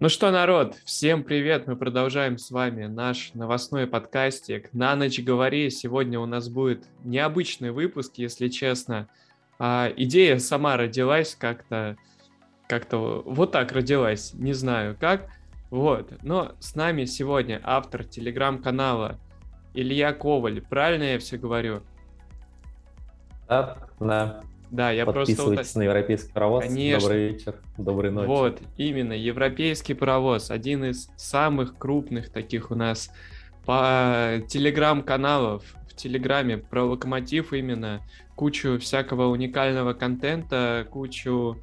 Ну что, народ, всем привет, мы продолжаем с вами наш новостной подкастик «На ночь говори». Сегодня у нас будет необычный выпуск, если честно. Идея сама родилась как-то вот так родилась, не знаю как. Вот, но с нами сегодня автор телеграм-канала Илья Коваль, правильно я все говорю? Да. Да, я просто... Подписывайтесь на Европейский паровоз. Конечно. Добрый вечер, доброй ночи. Вот, именно, Европейский паровоз, один из самых крупных таких у нас по телеграм-каналов. В Телеграме про Локомотив именно, кучу всякого уникального контента, кучу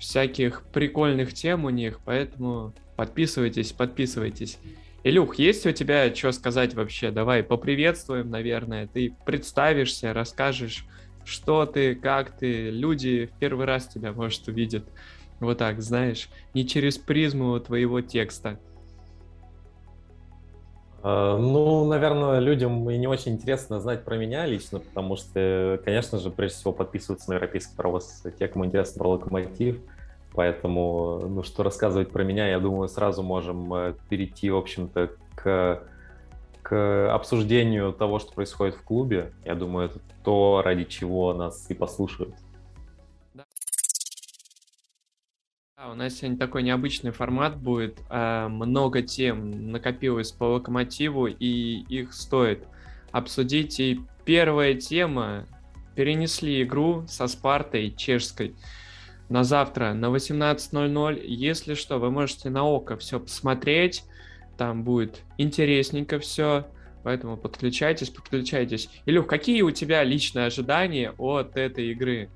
всяких прикольных тем у них, поэтому подписывайтесь. Илюх, есть у тебя что сказать вообще? Давай поприветствуем, наверное, ты представишься, расскажешь, что ты, как ты, люди в первый раз тебя, может, увидят. Вот так, знаешь, не через призму твоего текста. Ну, наверное, людям и не очень интересно знать про меня лично, потому что, конечно же, прежде всего подписываются на Европейский паровоз те, кому интересно про Локомотив. Поэтому, ну, что рассказывать про меня, я думаю, сразу можем перейти, в общем-то, к обсуждению того, что происходит в клубе. Я думаю, это то, ради чего нас и послушают. Да, у нас сегодня такой необычный формат будет. Много тем накопилось по Локомотиву, и их стоит обсудить. И первая тема. Перенесли игру со Спартой чешской на завтра на 18:00. Если что, вы можете на ОКО все посмотреть. Там будет интересненько все, поэтому подключайтесь. Илюх, какие у тебя личные ожидания от этой игры?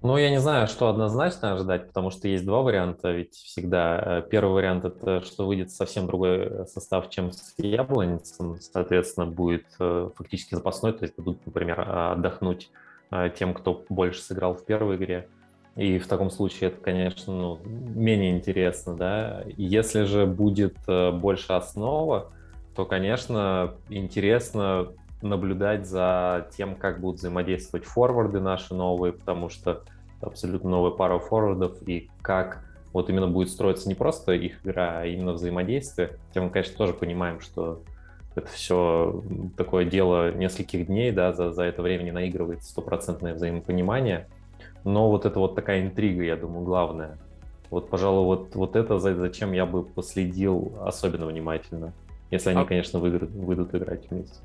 Ну, я не знаю, что однозначно ожидать, потому что есть два варианта, ведь всегда. Первый вариант – это что выйдет совсем другой состав, чем с Яблонецом, соответственно, будет фактически запасной, то есть будут, например, отдохнуть тем, кто больше сыграл в первой игре. И в таком случае это, конечно, менее интересно, да. Если же будет больше основа, то, конечно, интересно наблюдать за тем, как будут взаимодействовать форварды наши новые, потому что абсолютно новая пара форвардов, и как вот именно будет строиться не просто их игра, а именно взаимодействие. Хотя мы, конечно, тоже понимаем, что это все такое дело нескольких дней, да, за это время не наигрывается стопроцентное взаимопонимание. Но вот это вот такая интрига, я думаю, главная. Вот, пожалуй, вот это зачем я бы последил особенно внимательно. Если они, конечно, выйдут играть вместе.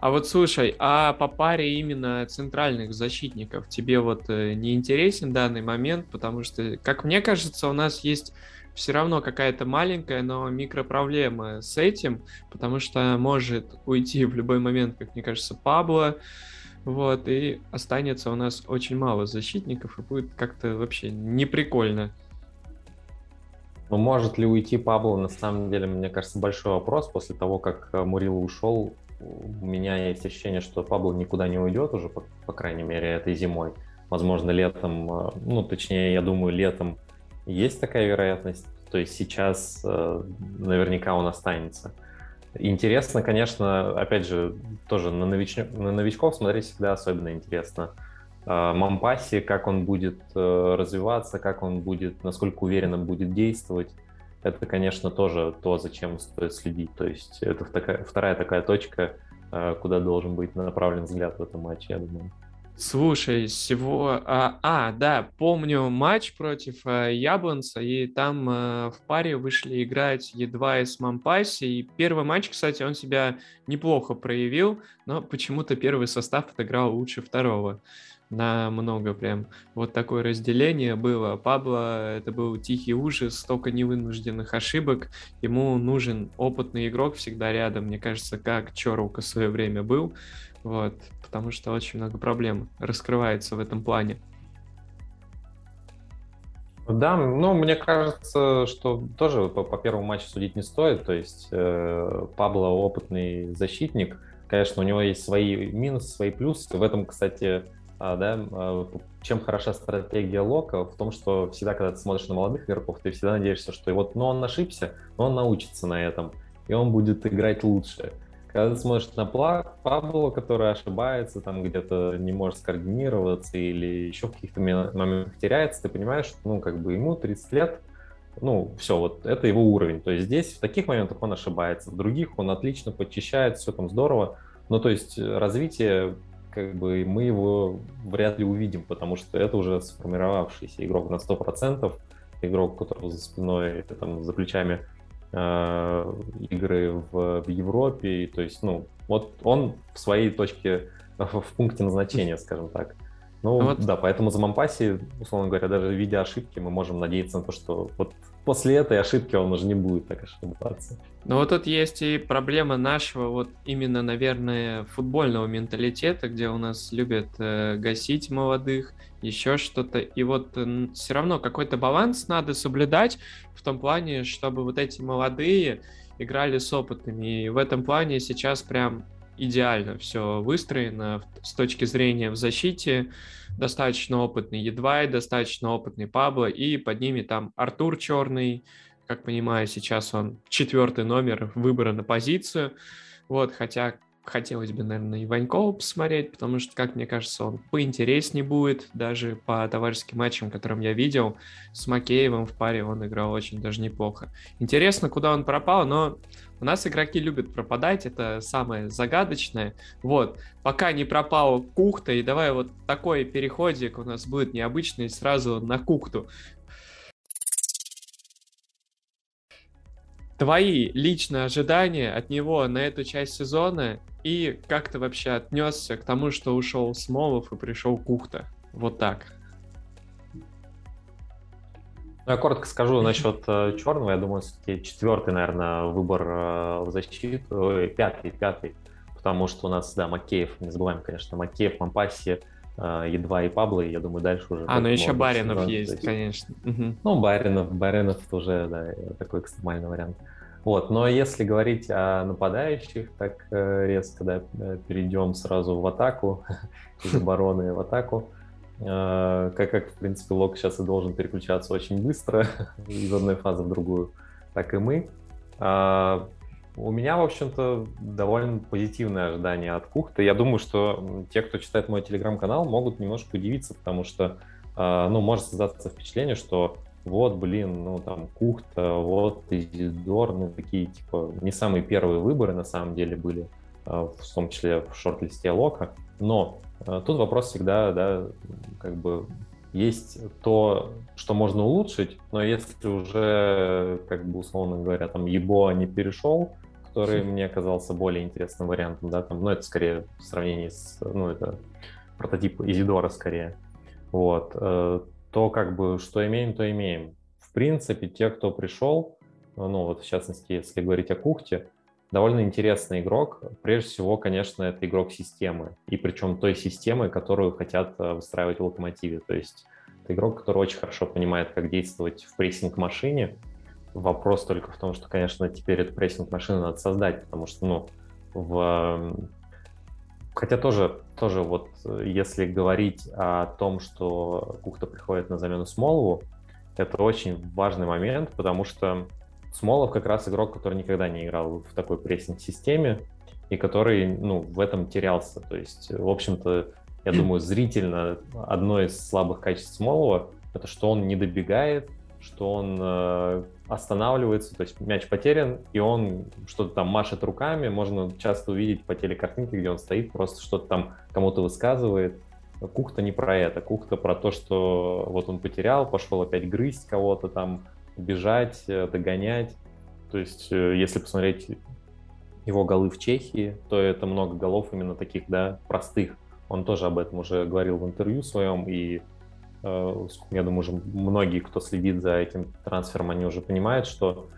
А вот слушай, а по паре именно центральных защитников тебе вот не интересен данный момент? Потому что, как мне кажется, у нас есть все равно какая-то маленькая, но микропроблема с этим. Потому что может уйти в любой момент, как мне кажется, Пабло. Вот, и останется у нас очень мало защитников, и будет как-то вообще неприкольно. Ну, может ли уйти Пабло, на самом деле, мне кажется, большой вопрос. После того, как Мурило ушел, у меня есть ощущение, что Пабло никуда не уйдет уже, по крайней мере, этой зимой. Возможно, летом, ну, точнее, я думаю, летом есть такая вероятность. То есть сейчас наверняка он останется. Интересно, конечно, опять же, тоже на новичков смотреть всегда особенно интересно. Мампаси, как он будет развиваться, как он будет, насколько уверенно будет действовать, это, конечно, тоже то, зачем стоит следить. То есть это вторая такая точка, куда должен быть направлен взгляд в этом матче, я думаю. Слушай, помню матч против Яблонца, и там в паре вышли играть Едва и с Мампаси, и первый матч, кстати, он себя неплохо проявил, но почему-то первый состав отыграл лучше второго, намного прям, вот такое разделение было. Пабло, это был тихий ужас, столько невынужденных ошибок, ему нужен опытный игрок всегда рядом, мне кажется, как Чорлка в свое время был, вот. Потому что очень много проблем раскрывается в этом плане. Да, ну, мне кажется, что тоже по первому матчу судить не стоит. То есть Пабло опытный защитник. Конечно, у него есть свои минусы, свои плюсы. В этом, кстати, чем хороша стратегия Лока, в том, что всегда, когда ты смотришь на молодых игроков, ты всегда надеешься, что вот, он ошибся, но он научится на этом, и он будет играть лучше. Когда ты смотришь на Пабло, который ошибается, там где-то не может скоординироваться или еще в каких-то моментах теряется, ты понимаешь, что ему 30 лет, Ну, все, вот это его уровень. То есть здесь в таких моментах он ошибается, в других он отлично подчищает, все там здорово. Но то есть развитие, как бы, мы его вряд ли увидим, потому что это уже сформировавшийся игрок на 100%, игрок, у которого за спиной, это, там, за плечами игры в Европе. И, то есть, ну, вот он в своей точке, в пункте назначения, скажем так. Ну, вот. Да, поэтому за Мампаси, условно говоря, даже в виде ошибки мы можем надеяться на то, что вот после этой ошибки он уже не будет так ошибаться. Но вот тут есть и проблема нашего вот именно, наверное, футбольного менталитета, где у нас любят гасить молодых, еще что-то. И вот все равно какой-то баланс надо соблюдать в том плане, чтобы вот эти молодые играли с опытными. И в этом плане сейчас прям... идеально все выстроено с точки зрения в защите. Достаточно опытный Едвай, достаточно опытный Пабло, и под ними там Артур Черный. Как понимаю, сейчас он 4-й номер выбора на позицию. Вот, хотя хотелось бы, наверное, Иванькова посмотреть, потому что, как мне кажется, он поинтереснее будет. Даже по товарищеским матчам, которым я видел, с Макеевым в паре он играл очень даже неплохо. Интересно, куда он пропал, но... у нас игроки любят пропадать, это самое загадочное. Вот, пока не пропал Кухта, и давай вот такой переходик у нас будет необычный сразу на Кухту. Твои личные ожидания от него на эту часть сезона, и как ты вообще отнесся к тому, что ушел Смолов и пришел Кухта? Вот так. Я коротко скажу насчет Черного. Я думаю, все-таки 4-й, наверное, выбор в защиту. Пятый. Потому что у нас, да, Макеев, не забываем, конечно, Макеев, Мампаси, Едва и Пабло. И я думаю, дальше уже... но еще Баринов есть, конечно. Ну, Баринов тоже, да, такой экстремальный вариант. Вот, но если говорить о нападающих, так резко, да, перейдем сразу в атаку, из обороны в атаку. Как, в принципе, Лок сейчас и должен переключаться очень быстро из одной фазы в другую, так и мы. У меня, в общем-то, довольно позитивное ожидание от Кухты. Я думаю, что те, кто читает мой телеграм-канал, могут немножко удивиться, потому что, ну, может создаться впечатление, что вот, блин, ну, там, Кухта, вот, Изидор, ну, такие, типа, не самые первые выборы, на самом деле, были, в том числе в шорт-листе Лока, но... Тут вопрос всегда, да, как бы есть то, что можно улучшить, но если уже, как бы, условно говоря, там Йебоа не перешел, который мне оказался более интересным вариантом, да, там, ну, это скорее в сравнении с, ну, это прототип Изидора скорее, вот, то, как бы, что имеем, то имеем. В принципе, те, кто пришел, ну, вот, в частности, если говорить о Кухте, довольно интересный игрок. Прежде всего, конечно, это игрок системы. И причем той системы, которую хотят выстраивать в Локомотиве. То есть это игрок, который очень хорошо понимает, как действовать в прессинг-машине. Вопрос только в том, что, конечно, теперь эту прессинг-машину надо создать, потому что, ну, хотя тоже вот, если говорить о том, что Кухта приходит на замену Смолову, это очень важный момент, потому что Смолов как раз игрок, который никогда не играл в такой прессинг-системе и который, ну, в этом терялся. То есть, в общем-то, я думаю, зрительно одно из слабых качеств Смолова – это что он не добегает, что он останавливается, то есть мяч потерян, и он что-то там машет руками. Можно часто увидеть по телекартинке, где он стоит, просто что-то там кому-то высказывает. Кухта не про это. Кухта про то, что вот он потерял, пошел опять грызть кого-то там, бежать, догонять. То есть, если посмотреть его голы в Чехии, то это много голов именно таких, да, простых. Он тоже об этом уже говорил в интервью своем, и я думаю, уже многие, кто следит за этим трансфером, они уже понимают, что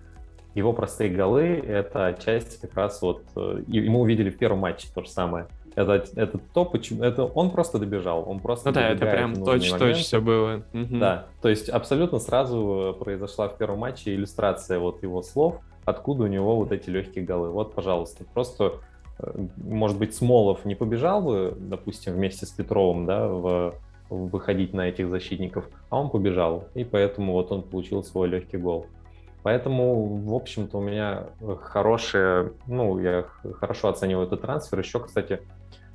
его простые голы — это часть как раз вот... И мы увидели в первом матче то же самое. Это то, почему... Это он просто добежал, он просто... Ну да, это прям точь-в-точь все было. Угу. Да, то есть абсолютно сразу произошла в первом матче иллюстрация вот его слов, откуда у него вот эти легкие голы. Вот, пожалуйста, просто, может быть, Смолов не побежал бы, допустим, вместе с Петровым, да, выходить на этих защитников, а он побежал, и поэтому вот он получил свой легкий гол. Поэтому, в общем-то, у меня хорошие, ну, я хорошо оцениваю этот трансфер. Еще, кстати,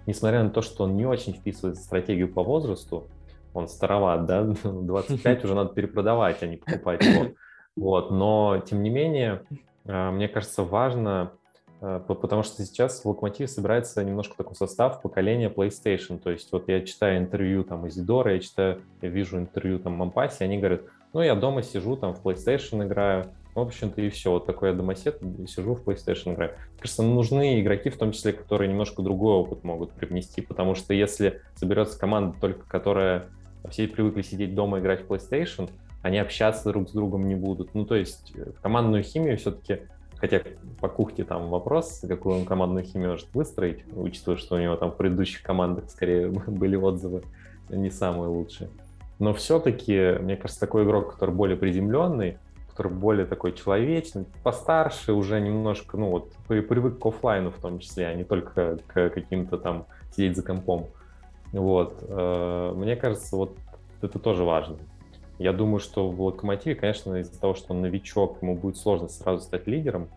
несмотря на то, что он не очень вписывается в стратегию по возрасту, он староват, да, 25 уже надо перепродавать, а не покупать его. Вот, но, тем не менее, мне кажется, важно, потому что сейчас в Локомотиве собирается немножко такой состав поколения PlayStation. То есть вот я читаю интервью там Изидора, я вижу интервью там Мампаси, они говорят, ну, я дома сижу, там в PlayStation играю, в общем-то, и все. Вот такой я домосед, сижу в PlayStation играю. Мне кажется, нужны игроки, в том числе, которые немножко другой опыт могут привнести, потому что если соберется команда только, которая все привыкли сидеть дома и играть в PlayStation, они общаться друг с другом не будут. Ну, то есть командную химию все-таки, хотя по Кухте там вопрос, какую он командную химию может выстроить, учитывая, что у него там в предыдущих командах скорее были отзывы не самые лучшие. Но все-таки, мне кажется, такой игрок, который более приземленный, который более такой человечный, постарше уже немножко, ну вот, привык к офлайну в том числе, а не только к каким-то там сидеть за компом. Вот, мне кажется, вот это тоже важно. Я думаю, что в Локомотиве, конечно, из-за того, что он новичок, ему будет сложно сразу стать лидером,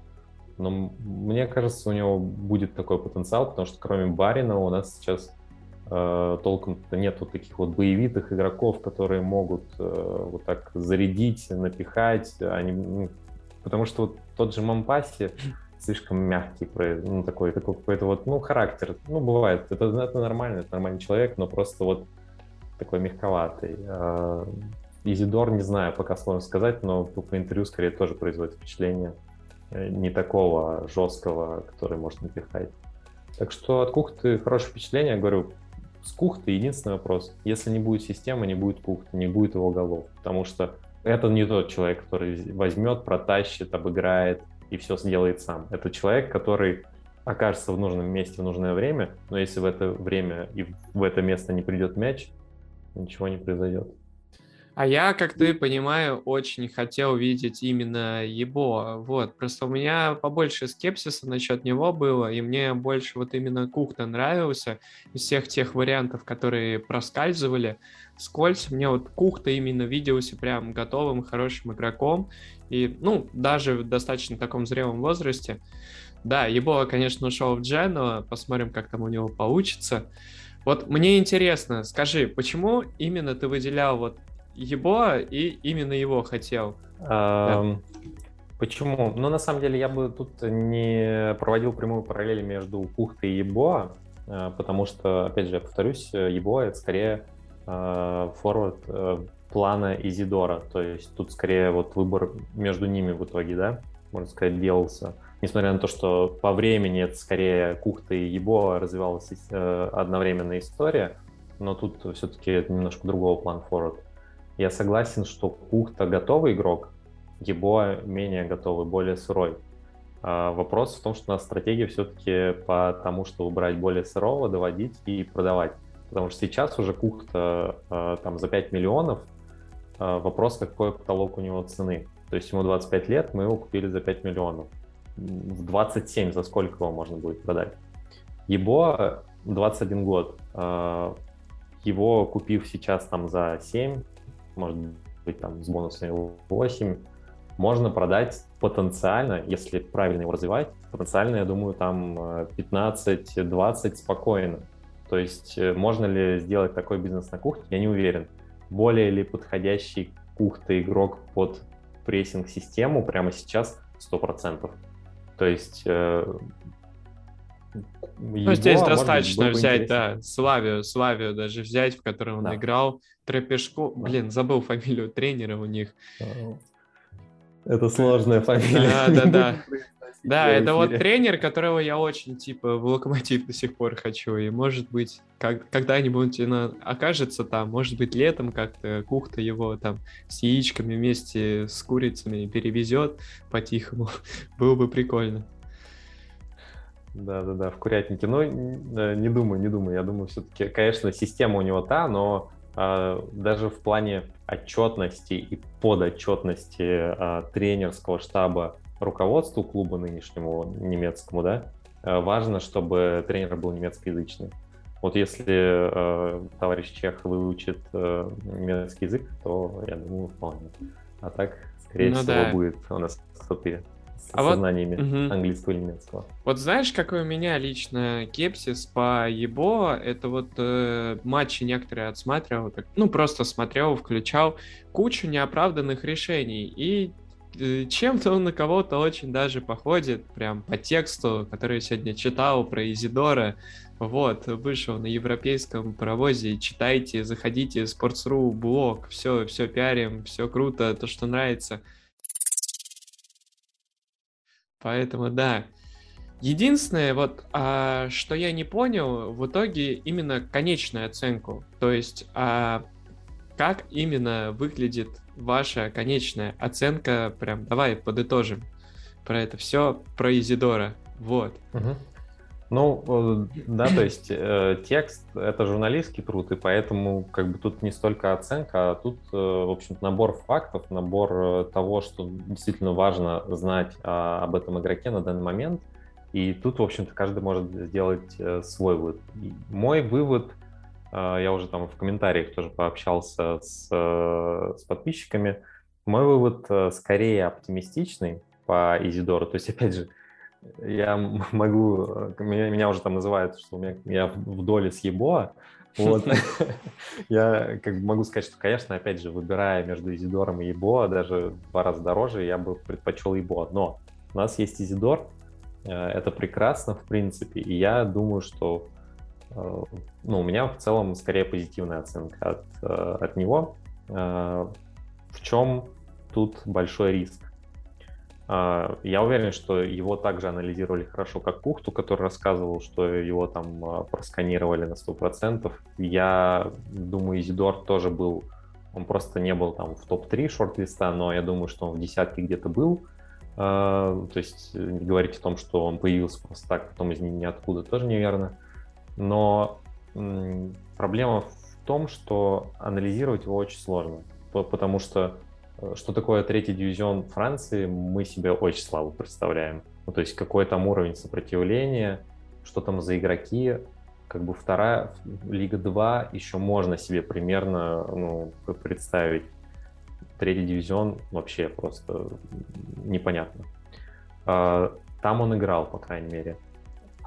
но мне кажется, у него будет такой потенциал, потому что кроме Баринова у нас сейчас толком нет вот таких вот боевитых игроков, которые могут вот так зарядить, напихать, потому что вот тот же Мампаси слишком мягкий, ну, такой какой-то вот, ну, характер, ну, бывает, это нормальный человек, но просто вот такой мягковатый. Изидор, не знаю, пока сложно сказать, но по интервью скорее тоже производит впечатление не такого жесткого, который может напихать. Так что от Кухты хорошее впечатление, я говорю, с Кухты единственный вопрос, если не будет системы, не будет Кухты, не будет его голов, потому что это не тот человек, который возьмет, протащит, обыграет и все сделает сам. Это человек, который окажется в нужном месте в нужное время, но если в это время и в это место не придет мяч, ничего не произойдет. А я, как ты понимаю, очень хотел видеть именно Йебоа, вот, просто у меня побольше скепсиса насчет него было, и мне больше вот именно Кухта нравился из всех тех вариантов, которые проскальзывали вскользь, мне вот Кухта именно виделся прям готовым, хорошим игроком, и, ну, даже в достаточно таком зрелом возрасте. Да, Йебоа, конечно, ушел в Джену, посмотрим, как там у него получится. Вот мне интересно, скажи, почему именно ты выделял вот Йебоа и именно его хотел? Почему? Ну, на самом деле, я бы тут не проводил прямую параллель между Кухтой и Йебоа, потому что, опять же, я повторюсь, Йебоа — это скорее форвард плана Изидора, то есть тут скорее вот выбор между ними в итоге, да, можно сказать, делался. Несмотря на то, что по времени это скорее Кухта и Йебоа развивалась одновременная история, но тут все-таки это немножко другого плана форвард. Я согласен, что Кухта готовый игрок, Йебоа менее готовый, более сырой. Вопрос в том, что у нас стратегия все-таки по тому, чтобы брать более сырого, доводить и продавать. Потому что сейчас уже Кухта там за 5 миллионов, вопрос, какой потолок у него цены. То есть ему 25 лет, мы его купили за 5 миллионов. В 27 за сколько его можно будет продать? Йебоа 21 год. Его купив сейчас там за 7, может быть, там с бонусами 8, можно продать потенциально, если правильно его развивать, потенциально, я думаю, там 15-20 спокойно. То есть можно ли сделать такой бизнес на Кухте, я не уверен. Более ли подходящий Кухта игрок под прессинг-систему прямо сейчас 100%. То есть здесь достаточно взять, да, Славию даже взять, в которой он играл, Трепешку, блин, забыл фамилию тренера у них. Это сложная фамилия. Да. Да, это вот тренер, которого я очень, в Локомотив до сих пор хочу, и, может быть, когда-нибудь окажется там, может быть, летом как-то Кухта его там с яичками вместе с курицами перевезет по-тихому, было бы прикольно. Да, в курятнике, но не думаю, я думаю, все-таки, конечно, система у него та, но даже в плане отчетности и подотчетности тренерского штаба руководству клуба нынешнему немецкому, да, важно, чтобы тренер был немецкоязычный. Вот если товарищ Чех выучит немецкий язык, то, я думаю, вполне. А так, скорее всего, будет у нас кто-то со знаниями английского или немецкого. Вот знаешь, какой у меня лично кепсис по Йебоа? Это вот матчи некоторые отсматривал, просто смотрел, включал кучу неоправданных решений и чем-то он на кого-то очень даже походит, прям по тексту, который я сегодня читал про Изидора, вот, вышел на Европейском паровозе, читайте, заходите, Sports.ru, блог, все пиарим, все круто, то, что нравится. Поэтому, да. Единственное, вот, что я не понял, в итоге именно конечную оценку, то есть, как именно выглядит ваша конечная оценка, прям давай подытожим про это все, про Изидора, вот. Угу. Ну, да, то есть текст — это журналистский труд, и поэтому как бы тут не столько оценка, а тут, в общем-то, набор фактов, набор того, что действительно важно знать об этом игроке на данный момент, и тут, в общем-то, каждый может сделать свой вывод. И мой вывод, я уже там в комментариях тоже пообщался с подписчиками, мой вывод скорее оптимистичный по Изидору, то есть, опять же, я могу, меня уже там называют, что я в доле с Йебоа, вот, я как бы могу сказать, что, конечно, опять же, выбирая между Изидором и Йебоа, даже в два раза дороже, я бы предпочел Йебоа, но у нас есть Изидор, это прекрасно, в принципе, и я думаю, что, ну, у меня в целом скорее позитивная оценка от него. В чем тут большой риск? Я уверен, что его также анализировали хорошо, как Кухту, который рассказывал, что его там просканировали на 100%. Я думаю, Изидор тоже был, он просто не был там в топ-3 шорт-листа, но я думаю, что он в десятке где-то был. То есть говорить о том, что он появился просто так, потом из ниоткуда, тоже неверно. Но проблема в том, что анализировать его очень сложно, потому что такое третий дивизион Франции, мы себе очень слабо представляем. Ну, то есть какой там уровень сопротивления, что там за игроки, как бы вторая, Лига 2 еще можно себе примерно, ну, представить. Третий дивизион вообще просто непонятно. Там он играл, по крайней мере.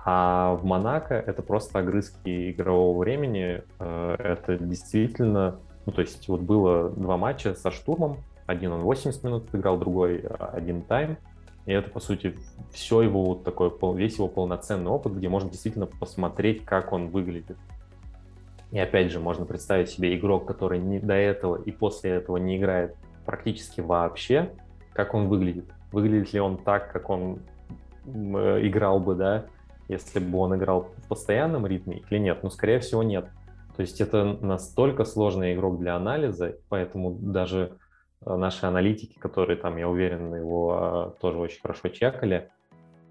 А в Монако это просто огрызки игрового времени. Это действительно... Ну, то есть вот было два матча со Штурмом. Один он 80 минут играл, другой один тайм. И это, по сути, все его вот такой, весь его полноценный опыт, где можно действительно посмотреть, как он выглядит. И опять же, можно представить себе игрок, который не до этого и после этого не играет практически вообще, как он выглядит. Выглядит ли он так, как он играл бы, да, если бы он играл в постоянном ритме или нет? Ну, скорее всего, нет. То есть это настолько сложный игрок для анализа, поэтому даже наши аналитики, которые там, я уверен, его тоже очень хорошо чекали,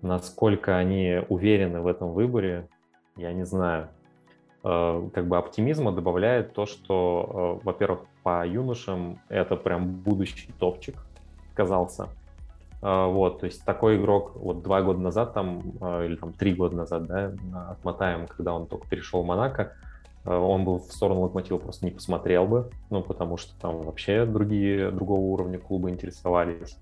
насколько они уверены в этом выборе, я не знаю. Как бы оптимизма добавляет то, что, во-первых, по юношам это прям будущий топчик казался. Вот, то есть такой игрок вот 2 года назад там, или там 3 года назад, да, отмотаем, когда он только перешел в Монако, он бы в сторону Локомотива просто не посмотрел бы, ну, потому что там вообще другого уровня клубы интересовались,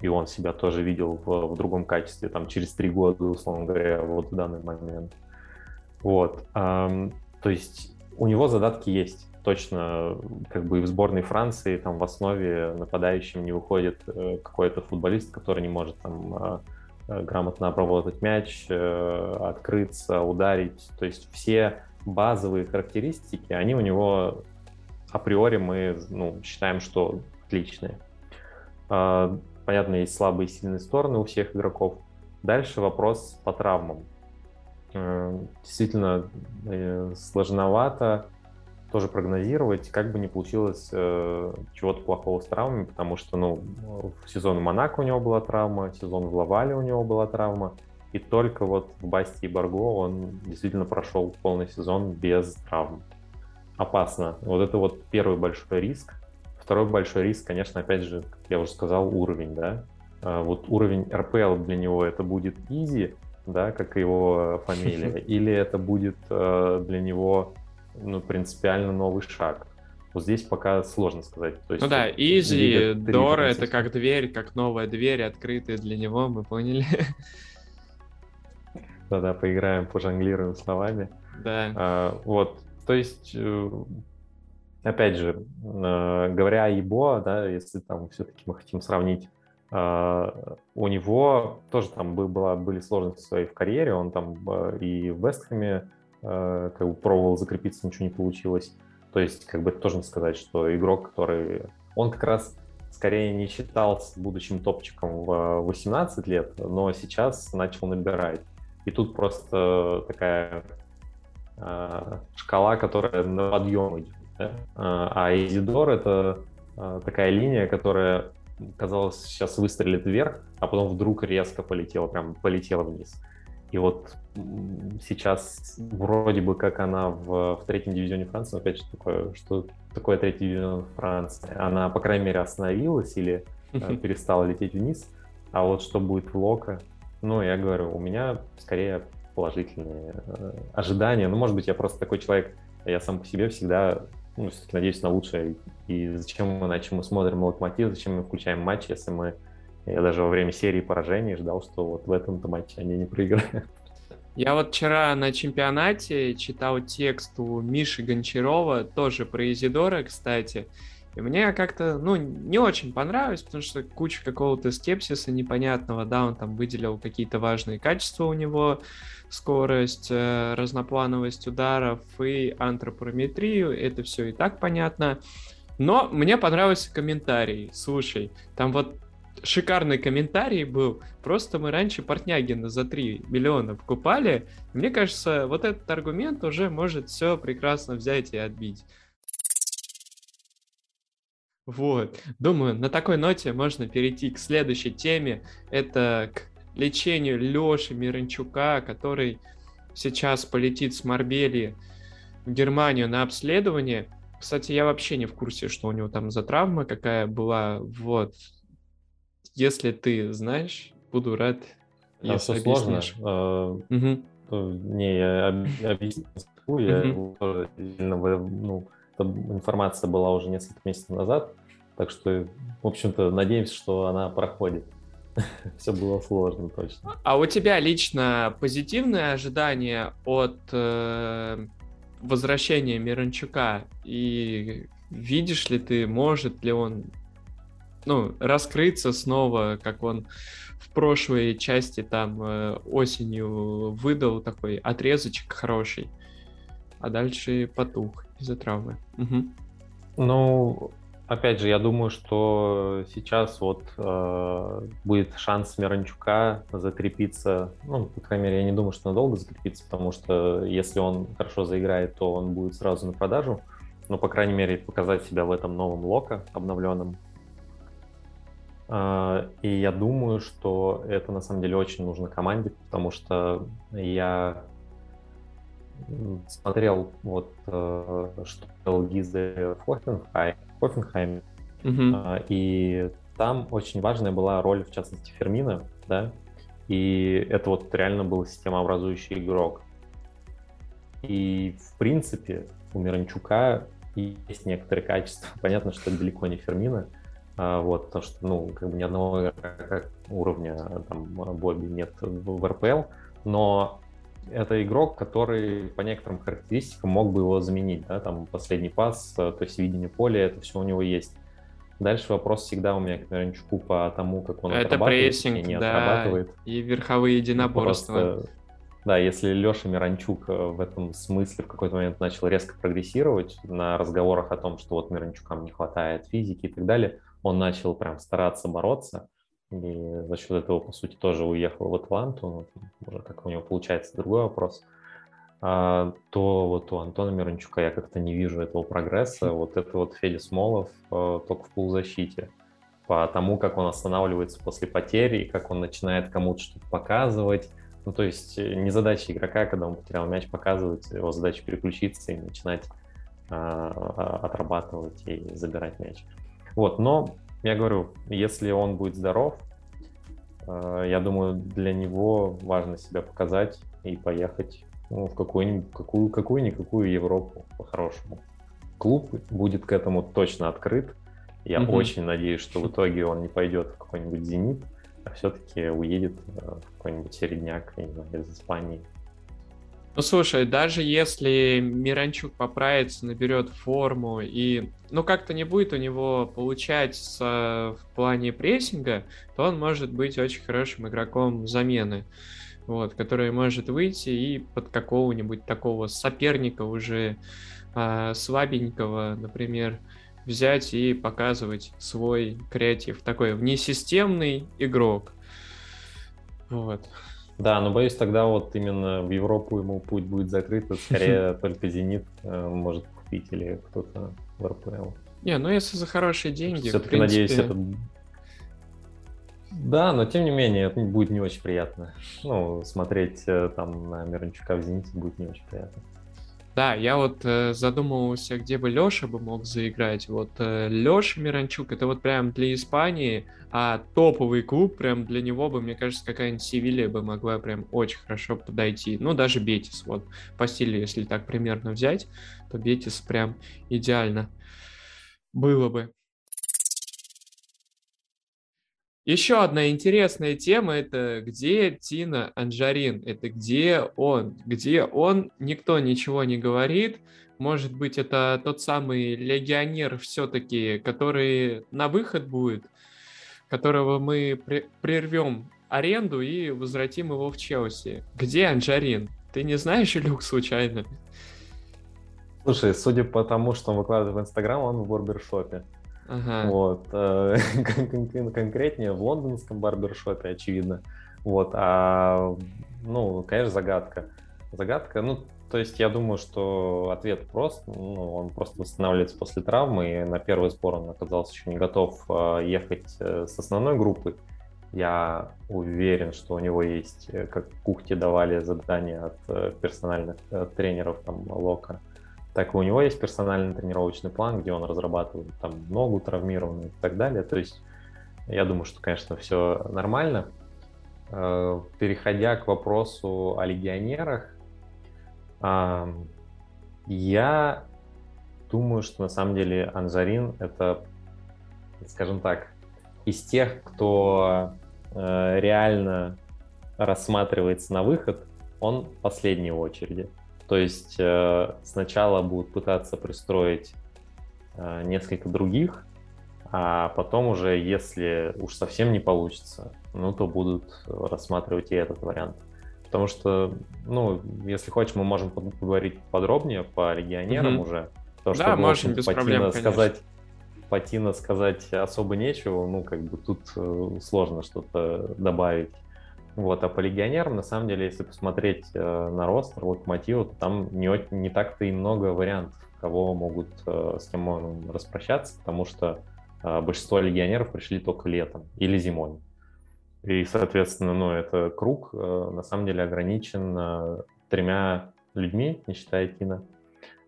и он себя тоже видел в другом качестве, там, через 3 года, условно говоря, вот в данный момент. Вот, то есть у него задатки есть, точно, как бы и в сборной Франции там в основе нападающим не выходит какой-то футболист, который не может там грамотно обработать мяч, открыться, ударить, то есть все базовые характеристики, они у него априори мы, ну, считаем, что отличные. Понятно, есть слабые и сильные стороны у всех игроков. Дальше вопрос по травмам. Действительно сложновато тоже прогнозировать, как бы не получилось чего-то плохого с травмами, потому что, ну, в сезон в Монако у него была травма, в сезон в Лавале у него была травма, и только вот в Басти Барго он действительно прошел полный сезон без травм. Опасно. Вот это вот первый большой риск. Второй большой риск, конечно, опять же, как я уже сказал, уровень, да. Вот уровень РПЛ для него это будет изи, да, как его фамилия, или это будет для него, ну, принципиально новый шаг. Вот здесь пока сложно сказать. То есть, ну да, изи, Дора — это как дверь, как новая дверь, открытая для него, мы поняли. Да-да, поиграем, пожонглируем словами. Да. Вот, то есть, опять же, говоря о Йебоа, да, если там все-таки мы хотим сравнить У него тоже там были сложности в своей карьере, он там и в Вестхэме как бы пробовал закрепиться, ничего не получилось. То есть, как бы это тоже надо сказать, что игрок, который... Он как раз скорее не считался будущим топчиком в 18 лет, но сейчас начал набирать. И тут просто такая шкала, которая на подъем идет. Да? А Изидор — это такая линия, которая, казалось, сейчас выстрелит вверх, а потом вдруг резко полетела, прям полетела вниз. И вот сейчас вроде бы как она в третьем дивизионе Франции, опять же, что такое третий дивизион Франции, она, по крайней мере, остановилась или перестала лететь вниз, а вот что будет в Локо, я говорю, у меня скорее положительные ожидания, может быть, я просто такой человек, я сам по себе всегда, все-таки надеюсь на лучшее, и зачем иначе мы смотрим Локомотив, зачем мы включаем матч, если мы... Я даже во время серии поражений ждал, что вот в этом-то матче они не проиграют. Я вот вчера на чемпионате читал текст у Миши Гончарова, тоже про Изидора, кстати. И мне как-то, не очень понравилось, потому что куча какого-то скепсиса непонятного, да, он там выделил какие-то важные качества у него, скорость, разноплановость ударов и антропометрию, это все и так понятно. Но мне понравился комментарий, слушай, там вот шикарный комментарий был. Просто мы раньше Портнягина за 3 миллиона покупали. Мне кажется, вот этот аргумент уже может все прекрасно взять и отбить. Вот. Думаю, на такой ноте можно перейти к следующей теме. Это к лечению Лёши Миранчука, который сейчас полетит с Марбельи в Германию на обследование. Кстати, я вообще не в курсе, что у него там за травма какая была. Вот. Если ты знаешь, буду рад, если объяснишь. Я объясню. Информация была уже несколько месяцев назад, так что, в общем-то, надеемся, что она проходит. Все было сложно, точно. А у тебя лично позитивные ожидания от возвращения Миранчука? И видишь ли ты, может ли он... раскрыться снова, как он в прошлой части там осенью выдал такой отрезочек хороший, а дальше потух из-за травмы. Угу. Опять же, я думаю, что сейчас будет шанс Миранчука закрепиться, по крайней мере, я не думаю, что надолго закрепиться, потому что если он хорошо заиграет, то он будет сразу на продажу, но, по крайней мере, показать себя в этом новом Локо, обновленном. И я думаю, что это на самом деле очень нужно команде, потому что я смотрел, что делал Гизе в Хофенхайме, и там очень важная была роль, в частности, Фермина, да, и это реально был системообразующий игрок. И, в принципе, у Миранчука есть некоторые качества, понятно, что это далеко не Фермина, потому что, ни одного уровня там Бобби нет в РПЛ, но это игрок, который по некоторым характеристикам мог бы его заменить, да, там последний пас, то есть видение поля, это все у него есть. Дальше вопрос всегда у меня к Миранчуку по тому, как он отрабатывает, прессинг, и не отрабатывает. И верховые единоборства. Если Лёша Миранчук в этом смысле в какой-то момент начал резко прогрессировать на разговорах о том, что Миранчукам не хватает физики и так далее, он начал прям стараться бороться, и за счет этого, по сути, тоже уехал в Атланту, уже как у него получается, другой вопрос, то у Антона Миранчука я как-то не вижу этого прогресса, Федя Смолов только в полузащите, по тому, как он останавливается после потери, как он начинает кому-то что-то показывать, то есть не задача игрока, когда он потерял мяч, показывать, его задача переключиться и начинать отрабатывать и забирать мяч. Но я говорю, если он будет здоров, я думаю, для него важно себя показать и поехать в какую-никакую Европу по-хорошему. Клуб будет к этому точно открыт. Я очень надеюсь, что в итоге он не пойдет в какой-нибудь «Зенит», а все-таки уедет в какой-нибудь середняк, не знаю, из Испании. Ну, слушай, даже если Миранчук поправится, наберет форму и, ну, как-то не будет у него получаться в плане прессинга, то он может быть очень хорошим игроком замены, вот, который может выйти и под какого-нибудь такого соперника уже слабенького, например, взять и показывать свой креатив. Такой внесистемный игрок. Вот. Да, но боюсь, тогда вот именно в Европу ему путь будет закрыт, скорее только Зенит может купить или кто-то в РПЛ. Не, ну если за хорошие деньги, все-таки, в принципе... надеюсь, это... Да, но тем не менее, это будет не очень приятно. Ну, смотреть там на Миранчука в Зените будет не очень приятно. Да, я вот задумывался, где бы Лёша бы мог заиграть. Вот Лёша Миранчук, это вот прям для Испании, а топовый клуб прям для него бы, мне кажется, какая-нибудь Севилья бы могла прям очень хорошо подойти. Ну, даже Бетис, вот по стилю, если так примерно взять, то Бетис прям идеально было бы. Еще одна интересная тема – это где Тина Анджорин, это где он, никто ничего не говорит. Может быть, это тот самый легионер все-таки, который на выход будет, которого мы прервем аренду и возвратим его в Челси. Где Анджорин? Ты не знаешь, Илюк, случайно? Слушай, судя по тому, что он выкладывает в Инстаграм, он в барбершопе. Ага. Вот. Конкретнее в лондонском барбершопе, очевидно. Вот. А, ну, конечно, загадка. Загадка, ну, то есть я думаю, что ответ прост. Ну, он просто восстанавливается после травмы, и на первый сбор он оказался еще не готов ехать с основной группой. Я уверен, что у него есть, как Кухте давали задания от персональных тренеров, там, Лока, так и у него есть персональный тренировочный план, где он разрабатывает там ногу травмированную и так далее. То есть я думаю, что, конечно, все нормально. Переходя к вопросу о легионерах, я думаю, что на самом деле Анджорин — это, скажем так, из тех, кто реально рассматривается на выход, он последний в очереди. То есть сначала будут пытаться пристроить несколько других, а потом уже, если уж совсем не получится, ну, то будут рассматривать и этот вариант. Потому что, ну, если хочешь, мы можем поговорить подробнее по легионерам уже. То, что да, можем без проблем, сказать, по Тина сказать особо нечего, ну, как бы тут сложно что-то добавить. Вот, а по легионерам, на самом деле, если посмотреть на ростер Локомотива, то там не так-то и много вариантов, кого могут, с кем можно распрощаться, потому что большинство легионеров пришли только летом или зимой. И, соответственно, ну, это круг, на самом деле, ограничен 3 людьми, не считая Тина,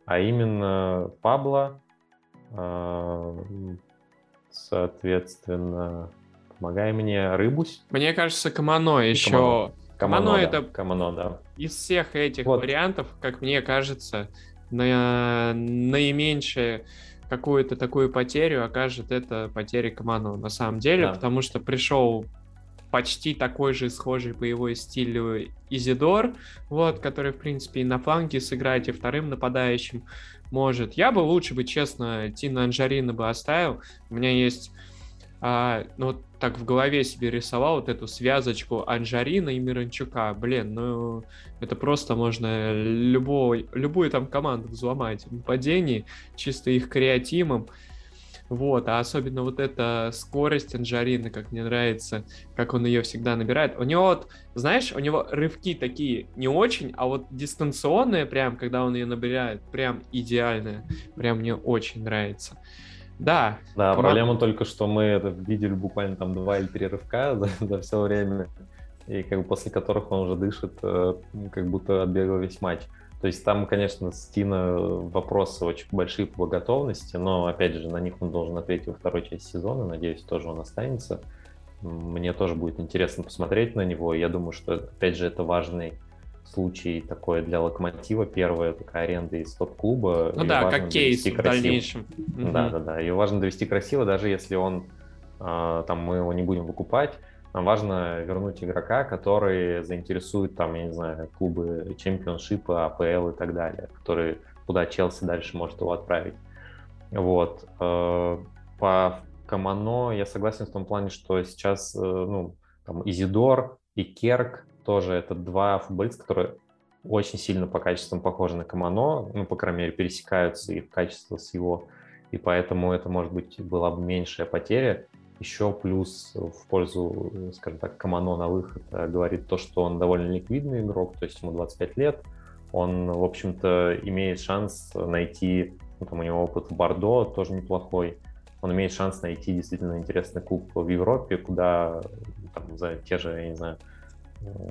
а именно Пабло, соответственно... Помогай мне, Рыбус. Мне кажется, Камано еще. Камано, это Камано, да. Из всех этих вот вариантов, как мне кажется, наименьшее какую-то такую потерю окажет это потеря Камано на самом деле, да. Потому что пришел почти такой же схожий по его стилю Изидор, вот, который, в принципе, и на фланге сыграть, и вторым нападающим может. Я бы лучше бы, честно, Тина Анджорина бы оставил. У меня есть... ну, вот так в голове себе рисовал вот эту связочку Анджорина и Миранчука. Блин, ну, это просто можно любую там команду взломать в нападении, чисто их креативом. Вот, а особенно вот эта скорость Анджорина, как мне нравится, как он ее всегда набирает. У него вот, знаешь, у него рывки такие не очень, а вот дистанционные прям, когда он ее набирает, прям идеальная. Прям мне очень нравится. Да. Да, проблема только, что мы это видели буквально там 2 или 3 рывка за все время, и как бы после которых он уже дышит, как будто отбегал весь матч. То есть там, конечно, с Тина вопросы очень большие по готовности, но, опять же, на них он должен ответить во второй части сезона, надеюсь, тоже он останется. Мне тоже будет интересно посмотреть на него, я думаю, что, опять же, это важный случай такой для Локомотива, первая такая аренда из топ-клуба. Ну да, как кейс в дальнейшем. Да-да-да, ее важно довести красиво, даже если он, там, мы его не будем выкупать, Нам важно вернуть игрока, который заинтересует, там, я не знаю, клубы чемпионшипа, АПЛ и так далее, который, куда Челси дальше может его отправить. Вот. По Камано я согласен в том плане, что сейчас, ну, там, Изидор и Керк тоже это два футболиста, которые очень сильно по качествам похожи на Камано, ну, по крайней мере, пересекаются и в качестве с его, и поэтому это, может быть, была бы меньшая потеря. Еще плюс в пользу, скажем так, Камано на выход говорит то, что он довольно ликвидный игрок, то есть ему 25 лет, он, в общем-то, имеет шанс найти, ну, там у него опыт в Бордо тоже неплохой, он имеет шанс найти действительно интересный клуб в Европе, куда там, за те же, я не знаю,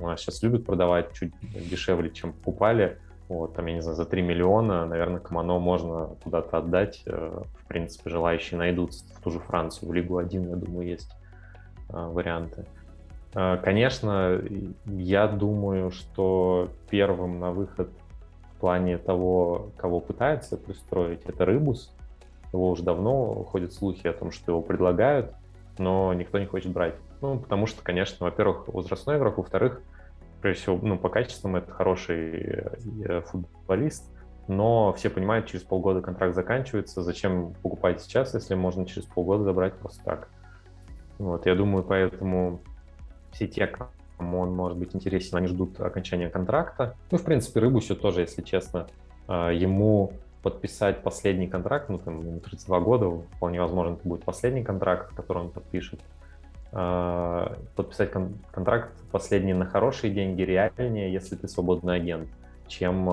у нас сейчас любят продавать чуть дешевле, чем покупали, вот, там, я не знаю, за 3 миллиона, наверное, Камано можно куда-то отдать, в принципе, желающие найдутся в ту же Францию, в Лигу 1, я думаю, есть варианты. Конечно, я думаю, что первым на выход в плане того, кого пытаются пристроить, это Рыбус, его уже давно ходят слухи о том, что его предлагают, но никто не хочет брать. Ну, потому что, конечно, во-первых, возрастной игрок, во-вторых, прежде всего, ну, по качествам это хороший футболист, но все понимают, через полгода контракт заканчивается, зачем покупать сейчас, если можно через полгода забрать просто так. Вот, я думаю, поэтому все те, кому он может быть интересен, они ждут окончания контракта. Ну, в принципе, Рыбусю тоже, если честно, ему подписать последний контракт, ну, там, ему 32 года, вполне возможно, это будет последний контракт, который он подпишет. Подписать контракт последний на хорошие деньги реальнее, если ты свободный агент, чем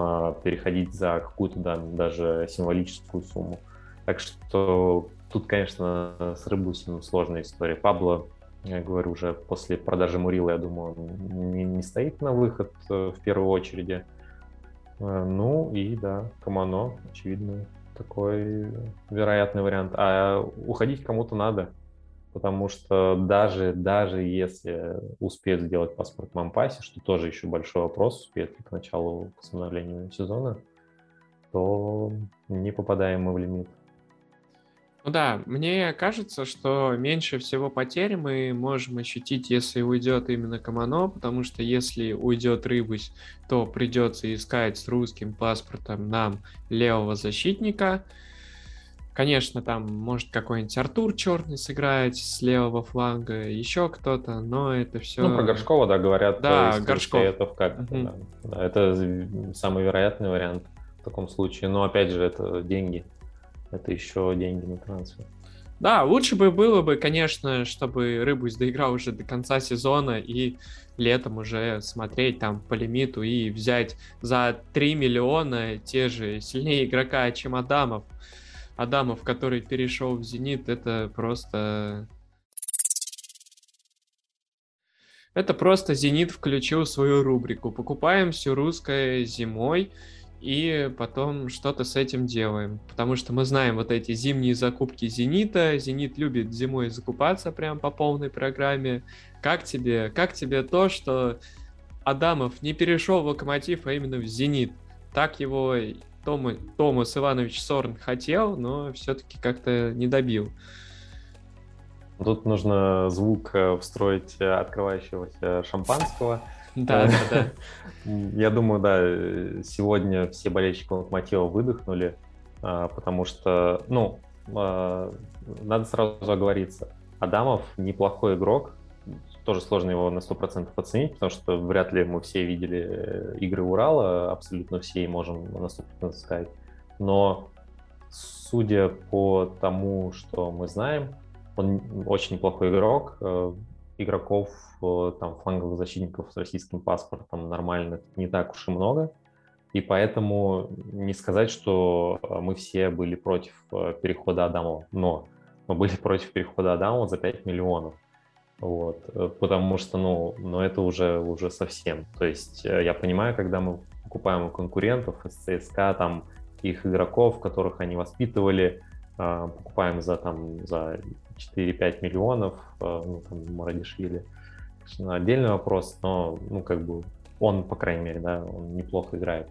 переходить за какую-то, да, даже символическую сумму. Так что тут, конечно, с Рыбусиным сложная история. Пабло, я говорю, уже после продажи Мурила, я думаю, не стоит на выход в первую очередь. Ну и да, Камано, очевидно, такой вероятный вариант. А уходить кому-то надо. Потому что даже если успеют сделать паспорт Мампаси, что тоже еще большой вопрос, успеют ли к началу восстановления сезона, то не попадаем мы в лимит. Ну да, мне кажется, что меньше всего потерь мы можем ощутить, если уйдет именно Камано, потому что если уйдет Рыбусь, то придется искать с русским паспортом нам левого защитника. Конечно, там может какой-нибудь Артур Черный сыграть с левого фланга, еще кто-то, но это все... Ну, про Горшкова, да, говорят. Да, Горшков. Да. Это самый вероятный вариант в таком случае, но опять же, это деньги, это еще деньги на трансфер. Да, лучше бы было бы, конечно, чтобы Рыбусь доиграл уже до конца сезона и летом уже смотреть там по лимиту и взять за 3 миллиона те же сильнее игрока, чем Адамов. Адамов, который перешел в «Зенит», это просто... Это просто «Зенит» включил свою рубрику. Покупаем все русское зимой и потом что-то с этим делаем. Потому что мы знаем вот эти зимние закупки «Зенита». «Зенит» любит зимой закупаться прям по полной программе. Как тебе то, что Адамов не перешел в «Локомотив», а именно в «Зенит»? Так его... Томас Иванович Цорн хотел, но все-таки как-то не добил. Тут нужно звук встроить открывающегося шампанского. Да. Я думаю, да, сегодня все болельщики Локомотива выдохнули, потому что, ну, надо сразу оговориться, Адамов неплохой игрок, тоже сложно его на 100% оценить, потому что вряд ли мы все видели игры Урала, абсолютно все, и можем на 100% сказать. Но судя по тому, что мы знаем, он очень неплохой игрок. Игроков, там, фланговых защитников с российским паспортом нормальных не так уж и много. И поэтому не сказать, что мы все были против перехода Адамова. Но мы были против перехода Адамова за 5 миллионов. Вот, потому что, ну это уже совсем. То есть я понимаю, когда мы покупаем у конкурентов из ЦСКА, там, их игроков, которых они воспитывали, покупаем за 4-5 миллионов, ну, там, Марадишвили. Конечно, отдельный вопрос, но, ну, как бы, он, по крайней мере, да, он неплохо играет.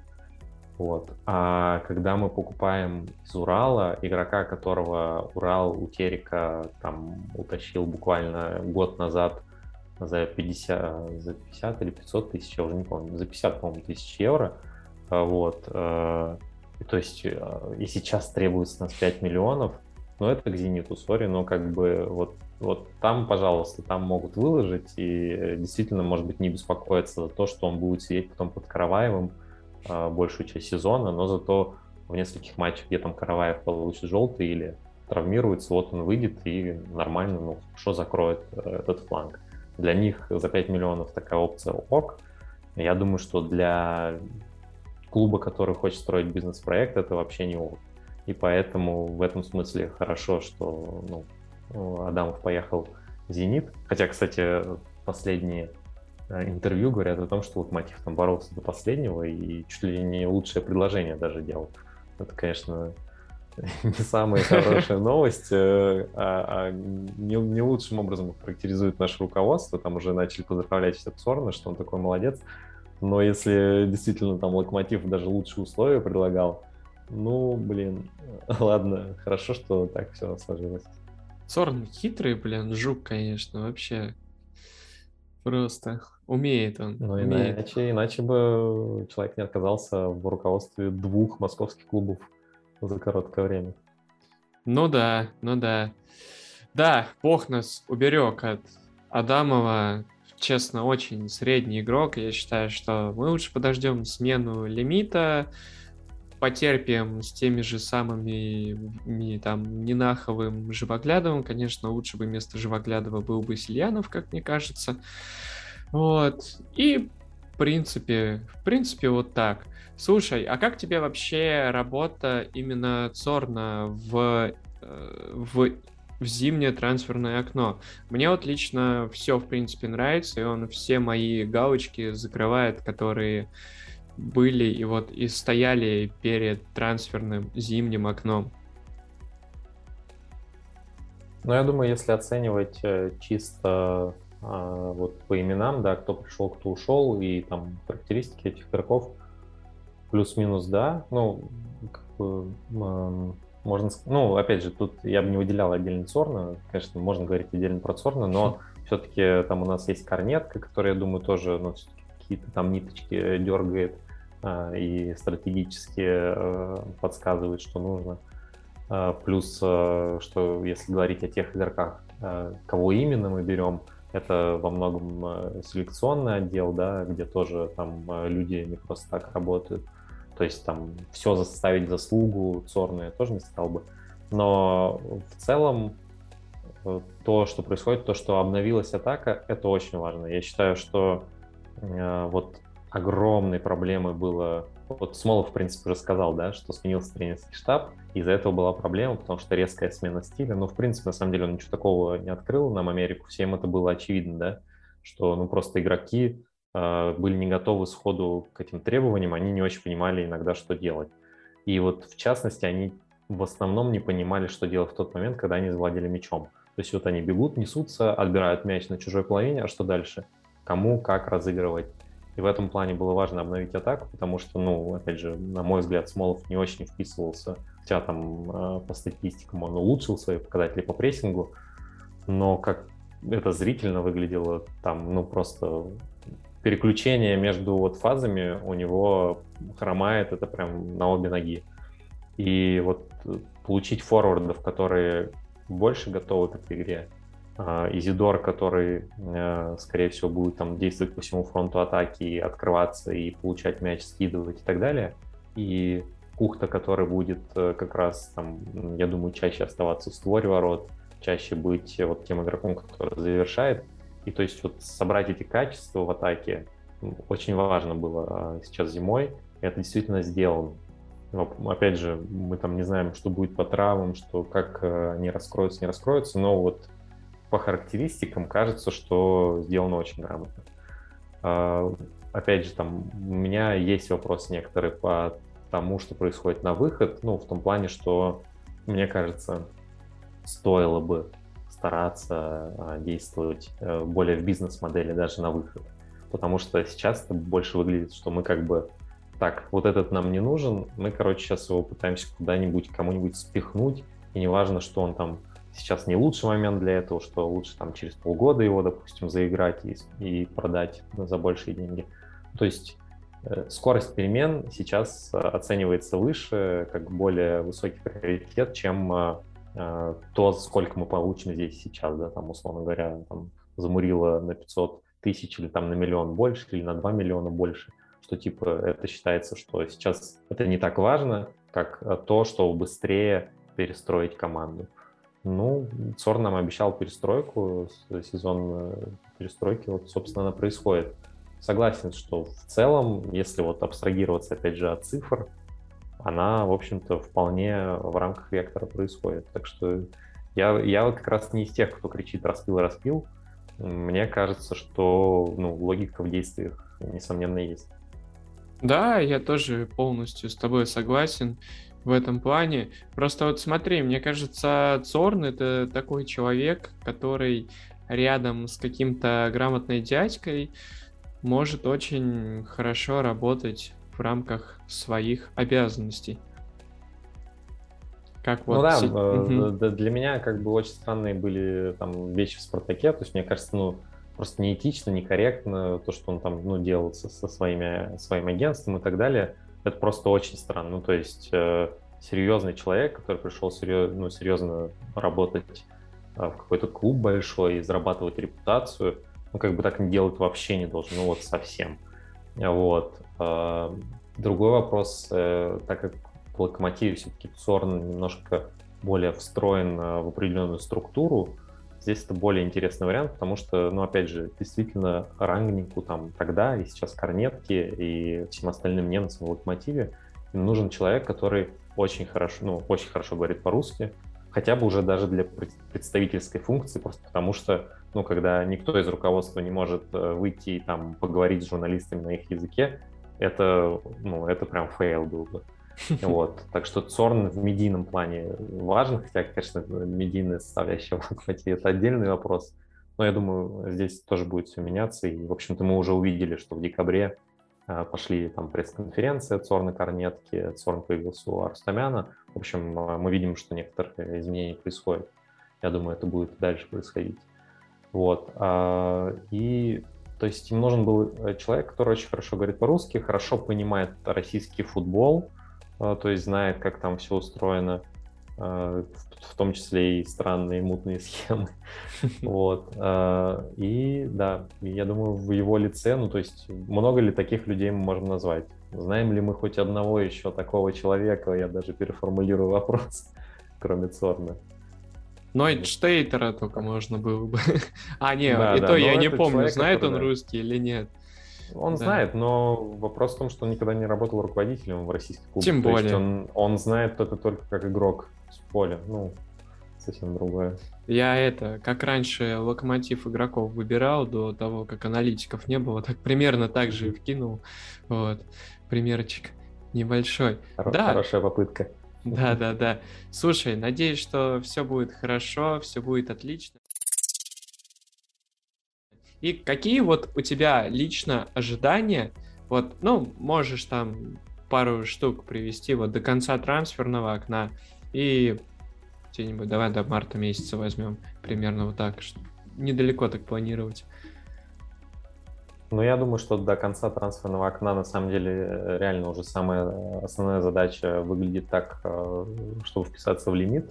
Вот. А когда мы покупаем из Урала игрока, которого Урал у Терека там утащил буквально год назад за 50 или 500 тысяч, я уже не помню, за 50, по-моему, тысяч евро. Вот. То есть и сейчас требуется нас 5 миллионов, но это к «Зениту», сори, но как бы вот там, пожалуйста, там могут выложить и действительно, может быть, не беспокоиться за то, что он будет сидеть потом под Караваевым большую часть сезона, но зато в нескольких матчах, где там Караваев получит желтый или травмируется, вот он выйдет и нормально, ну, хорошо закроет этот фланг. Для них за 5 миллионов такая опция ок. Я думаю, что для клуба, который хочет строить бизнес-проект, это вообще не ок. И поэтому в этом смысле хорошо, что Адамов поехал в «Зенит». Хотя, кстати, последние интервью говорят о том, что Локомотив там боролся до последнего и чуть ли не лучшее предложение даже делал. Это, конечно, не самая хорошая новость, а не лучшим образом характеризует наше руководство. Там уже начали поздравлять все Цорна, что он такой молодец. Но если действительно там Локомотив даже лучшие условия предлагал, ну, блин, ладно, хорошо, что так все сложилось. Цорн хитрый, блин, жук, конечно, вообще. Просто умеет он. Ну, умеет. Иначе бы человек не отказался в руководстве двух московских клубов за короткое время. Ну да. Да, бог нас уберег от Адамова. Честно, очень средний игрок. Я считаю, что мы лучше подождем смену лимита, потерпим с теми же самыми там Нинаховым, Живоглядовым. Конечно, лучше бы вместо Живоглядова был бы Сельянов, как мне кажется. Вот. И в принципе, вот так. Слушай, а как тебе вообще работа именно Цорна в зимнее трансферное окно? Мне вот лично все, в принципе, нравится, и он все мои галочки закрывает, которые были и вот и стояли перед трансферным зимним окном. Ну, я думаю, если оценивать чисто вот по именам, да, кто пришел, кто ушел, и там характеристики этих игроков, плюс-минус, да, ну, как бы, можно, ну, опять же, тут я бы не выделял отдельно Цорна, конечно, можно говорить отдельно про Цорна, но все-таки там у нас есть Корнетка, который, я думаю, тоже, ну, какие-то там ниточки дергает и стратегически подсказывает, что нужно. Плюс, что если говорить о тех игроках, кого именно мы берем, это во многом селекционный отдел, да, где тоже там люди не просто так работают. То есть там все заставить заслугу Цорна я тоже не стал бы. Но в целом то, что происходит, то, что обновилась атака, это очень важно. Я считаю, что вот огромной проблемой было... Вот Смолов, в принципе, уже сказал, да, что сменился тренерский штаб, из-за этого была проблема, потому что резкая смена стиля. Но, в принципе, на самом деле он ничего такого не открыл нам Америку. Всем это было очевидно, да, что ну, просто игроки были не готовы сходу к этим требованиям, они не очень понимали иногда, что делать. И вот, в частности, они в основном не понимали, что делать в тот момент, когда они завладели мячом. То есть вот они бегут, несутся, отбирают мяч на чужой половине, а что дальше? Кому, как разыгрывать. И в этом плане было важно обновить атаку, потому что, ну, опять же, на мой взгляд, Смолов не очень вписывался, хотя там по статистикам он улучшил свои показатели по прессингу, но как это зрительно выглядело, там, ну, просто переключение между вот фазами у него хромает, это прям на обе ноги. И вот получить форвардов, которые больше готовы к этой игре, Изидор, который, скорее всего, будет там действовать по всему фронту атаки, и открываться и получать мяч, скидывать и так далее. И Кухта, который будет как раз, там, я думаю, чаще оставаться в створе ворот, чаще быть вот тем игроком, который завершает. И то есть вот собрать эти качества в атаке очень важно было сейчас зимой. Это действительно сделано. Но, опять же, мы там не знаем, что будет по травмам, что как они раскроются, не раскроются, но вот по характеристикам кажется, что сделано очень грамотно. Опять же, там у меня есть вопросы некоторые по тому, что происходит на выход, ну, в том плане, что, мне кажется, стоило бы стараться действовать более в бизнес-модели даже на выход, потому что сейчас это больше выглядит, что мы как бы так, вот этот нам не нужен, мы, короче, сейчас его пытаемся куда-нибудь, кому-нибудь спихнуть, и неважно, что он там сейчас не лучший момент для этого, что лучше там через полгода его, допустим, заиграть и продать за большие деньги. То есть скорость перемен сейчас оценивается выше, как более высокий приоритет, чем то, сколько мы получим здесь сейчас, да, там, условно говоря, там, замурило на 500 тысяч или там на миллион больше, или на 2 миллиона больше, что типа это считается, что сейчас это не так важно, как то, что быстрее перестроить команду. Ну, Цорн нам обещал перестройку, сезон перестройки, вот, собственно, она происходит. Согласен, что в целом, если вот абстрагироваться, опять же, от цифр, она, в общем-то, вполне в рамках вектора происходит. Так что я вот как раз не из тех, кто кричит «распил». Мне кажется, что логика в действиях, несомненно, есть. Да, я тоже полностью с тобой согласен в этом плане. Просто вот смотри, мне кажется, Цорн — это такой человек, который рядом с каким-то грамотной дядькой может очень хорошо работать в рамках своих обязанностей. Как вот для меня как бы очень странные были там вещи в «Спартаке», то есть мне кажется, просто неэтично, некорректно то, что он там делал со своим агентством и так далее, это просто очень странно. То есть серьезный человек, который пришел серьезно работать в какой-то клуб большой и зарабатывать репутацию, как бы так не делать вообще не должен, совсем. Вот. Другой вопрос, так как в «Локомотиве» все-таки Цорн немножко более встроен в определенную структуру, здесь это более интересный вариант, потому что, опять же, действительно Рангнику там тогда и сейчас Корнетке и всем остальным немцам в «Локомотиве» им нужен человек, который очень хорошо говорит по-русски, хотя бы уже даже для представительской функции, просто потому что, когда никто из руководства не может выйти и там поговорить с журналистами на их языке, это прям фейл был бы. Вот. Так что Цорн в медийном плане важен, хотя, конечно, медийная составляющая в «Локомотиве» — это отдельный вопрос. Но я думаю, здесь тоже будет все меняться. И, в общем-то, мы уже увидели, что в декабре пошли там пресс-конференции Цорна, Корнетки, Цорн появился у Арустамяна. В общем, мы видим, что некоторые изменения происходят. Я думаю, это будет дальше происходить. Вот. И, то есть, им нужен был человек, который очень хорошо говорит по-русски, хорошо понимает российский футбол, то есть знает, как там все устроено, в том числе и странные мутные схемы. Вот. И да, я думаю, в его лице, то есть много ли таких людей мы можем назвать? Знаем ли мы хоть одного еще такого человека? Я даже переформулирую вопрос, кроме Цорна. Нойдштейтера только можно было бы. Я не помню, знает он русский или нет. Он знает, но вопрос в том, что он никогда не работал руководителем в российских клубах. Тем более. То есть он знает это только как игрок с поля. Совсем другое. Я как раньше «Локомотив» игроков выбирал до того, как аналитиков не было, так примерно так же и вкинул. Вот, примерчик небольшой. Хорошая попытка. Да. Слушай, надеюсь, что все будет хорошо, все будет отлично. И какие вот у тебя лично ожидания, можешь там пару штук привести до конца трансферного окна и где-нибудь давай до марта месяца возьмем, примерно вот так, недалеко так планировать. Я думаю, что до конца трансферного окна на самом деле реально уже самая основная задача выглядит так, чтобы вписаться в лимит.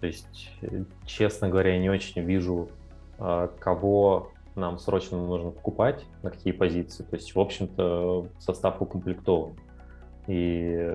То есть, честно говоря, я не очень вижу, кого нам срочно нужно покупать, на какие позиции. То есть, в общем-то, состав укомплектован. И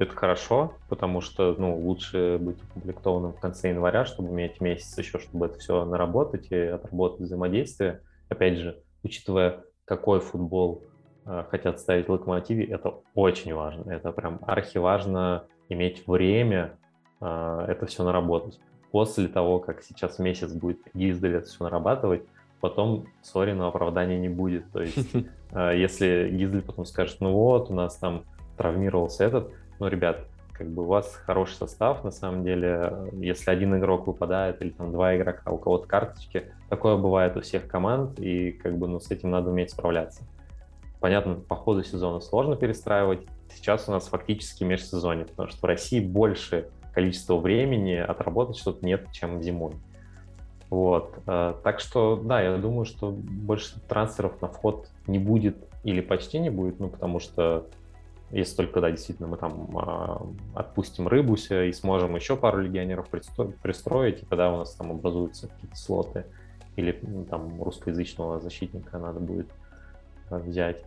это хорошо, потому что, лучше быть укомплектованным в конце января, чтобы иметь месяц еще, чтобы это все наработать и отработать взаимодействие. Опять же, учитывая, какой футбол хотят ставить в «Локомотиве», это очень важно. Это прям архиважно иметь время это все наработать. После того, как сейчас месяц будет издали это все нарабатывать, потом, но оправдания не будет. То есть, если Гиздель потом скажет, у нас там травмировался этот, ребят, как бы у вас хороший состав, на самом деле, если один игрок выпадает или там два игрока, у кого-то карточки, такое бывает у всех команд, и с этим надо уметь справляться. Понятно, по ходу сезона сложно перестраивать, сейчас у нас фактически межсезонье, потому что в России больше количество времени отработать что-то нет, чем зимой. Вот. Так что, да, я думаю, что больше трансферов на вход не будет или почти не будет, ну, потому что если только, да, действительно, мы там отпустим Рыбуся и сможем еще пару легионеров пристроить, и тогда у нас там образуются какие-то слоты, или там русскоязычного защитника надо будет взять.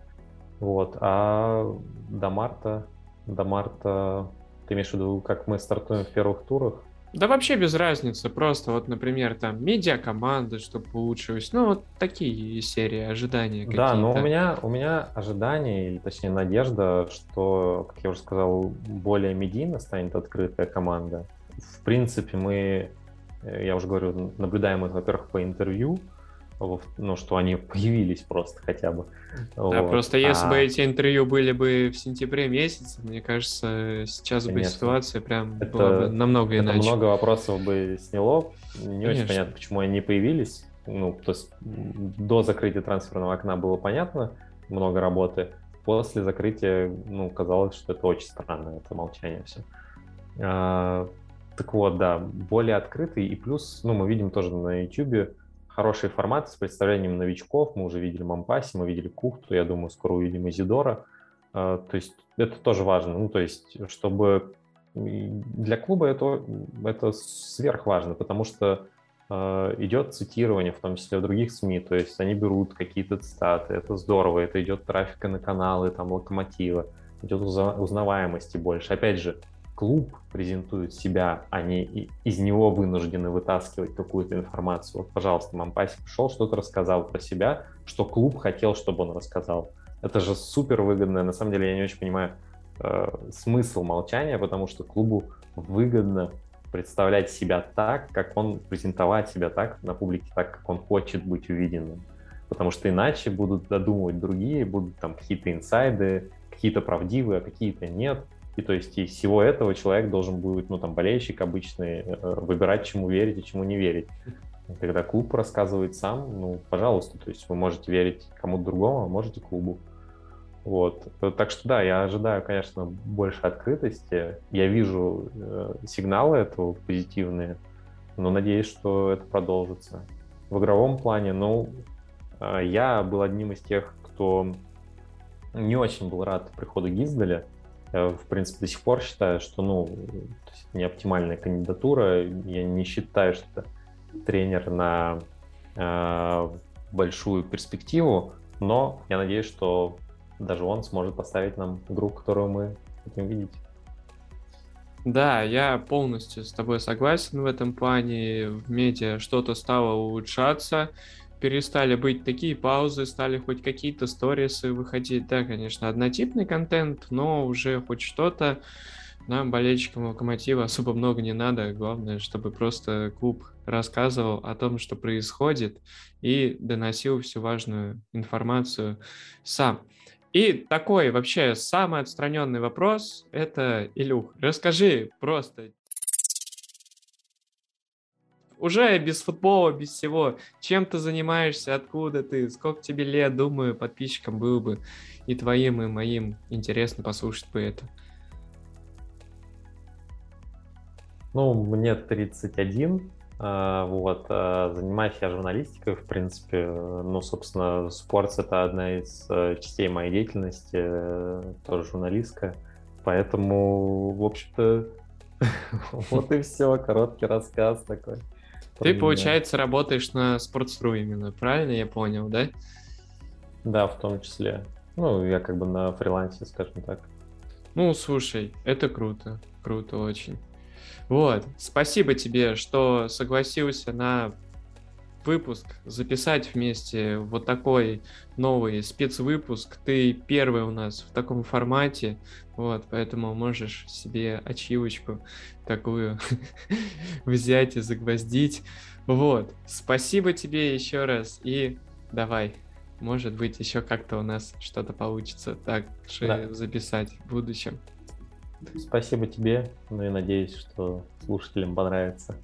Вот. А до марта, ты имеешь в виду, как мы стартуем в первых турах? Да вообще без разницы, просто вот, например, там медиа-команда, чтобы улучшилась, ну вот такие серии ожидания какие-то. Да, но у меня ожидание, или точнее надежда, что, как я уже сказал, более медийно станет открытая команда. В принципе, мы, я уже говорю, наблюдаем это, во-первых, по интервью, ну, что они появились просто хотя бы. Да, вот. Просто если бы эти интервью были бы в сентябре месяце, мне кажется, сейчас бы ситуация прям была бы намного иначе. Это много вопросов бы сняло. Не очень понятно, почему они не появились. Ну, то есть до закрытия трансферного окна было понятно, много работы. После закрытия, ну, казалось, что это очень странно, это молчание все. Так вот, да, более открытый. И плюс, ну, мы видим тоже на YouTube хорошие форматы с представлением новичков. Мы уже видели Мампаси, мы видели Кухту, я думаю, скоро увидим Изидора. То есть это тоже важно. Ну, то есть, чтобы для клуба это сверхважно, потому что идет цитирование, в том числе в других СМИ. То есть они берут какие-то цитаты. Это здорово, это идет трафика на каналы, там, Локомотива, идет узнаваемости больше. Опять же, клуб презентует себя, они из него вынуждены вытаскивать какую-то информацию. Вот, пожалуйста, Мампаси пришел, что-то рассказал про себя, что клуб хотел, чтобы он рассказал. Это же супер выгодно. На самом деле я не очень понимаю смысл молчания, потому что клубу выгодно представлять себя так, как он, презентовать себя так на публике, так, как он хочет быть увиденным. Потому что иначе будут додумывать другие, будут там какие-то инсайды, какие-то правдивые, а какие-то нет. И то есть из всего этого человек должен будет, ну там, болельщик обычный, выбирать, чему верить и чему не верить. Когда клуб рассказывает сам, ну, пожалуйста, то есть вы можете верить кому-то другому, а можете клубу. Вот. Так что да, я ожидаю, конечно, больше открытости. Я вижу сигналы этого позитивные, но надеюсь, что это продолжится. В игровом плане, ну, я был одним из тех, кто не очень был рад приходу Гизделя. В принципе, до сих пор считаю, что, ну, то есть не оптимальная кандидатура. Я не считаю, что это тренер на большую перспективу, но я надеюсь, что даже он сможет поставить нам игру, которую мы хотим видеть. Да, я полностью с тобой согласен в этом плане. В медиа что-то стало улучшаться. Перестали быть такие паузы, стали хоть какие-то сторисы выходить. Да, конечно, однотипный контент, но уже хоть что-то. Нам, болельщикам Локомотива, особо много не надо. Главное, чтобы просто клуб рассказывал о том, что происходит, и доносил всю важную информацию сам. И такой вообще самый отстраненный вопрос – это, Илюх, расскажи просто... Уже без футбола, без всего. Чем ты занимаешься, откуда ты, сколько тебе лет, думаю, подписчикам было бы и твоим, и моим интересно послушать бы это. Ну, мне 31, вот, занимаюсь я журналистикой, в принципе, ну, собственно, Sports — это одна из частей моей деятельности, тоже журналистская, поэтому, в общем-то, вот и все, короткий рассказ такой. Ты, получается, работаешь на Sports.ru именно, правильно я понял, да? Да, в том числе. Ну, я как бы на фрилансе, скажем так. Ну, слушай, это круто, круто очень. Вот, спасибо тебе, что согласился на выпуск записать вместе, вот такой новый спецвыпуск. Ты первый у нас в таком формате, вот, поэтому можешь себе ачивочку такую взять и загвоздить. Вот, спасибо тебе еще раз, и давай, может быть, еще как-то у нас что-то получится так же записать в будущем. Спасибо тебе, ну и надеюсь, что слушателям понравится.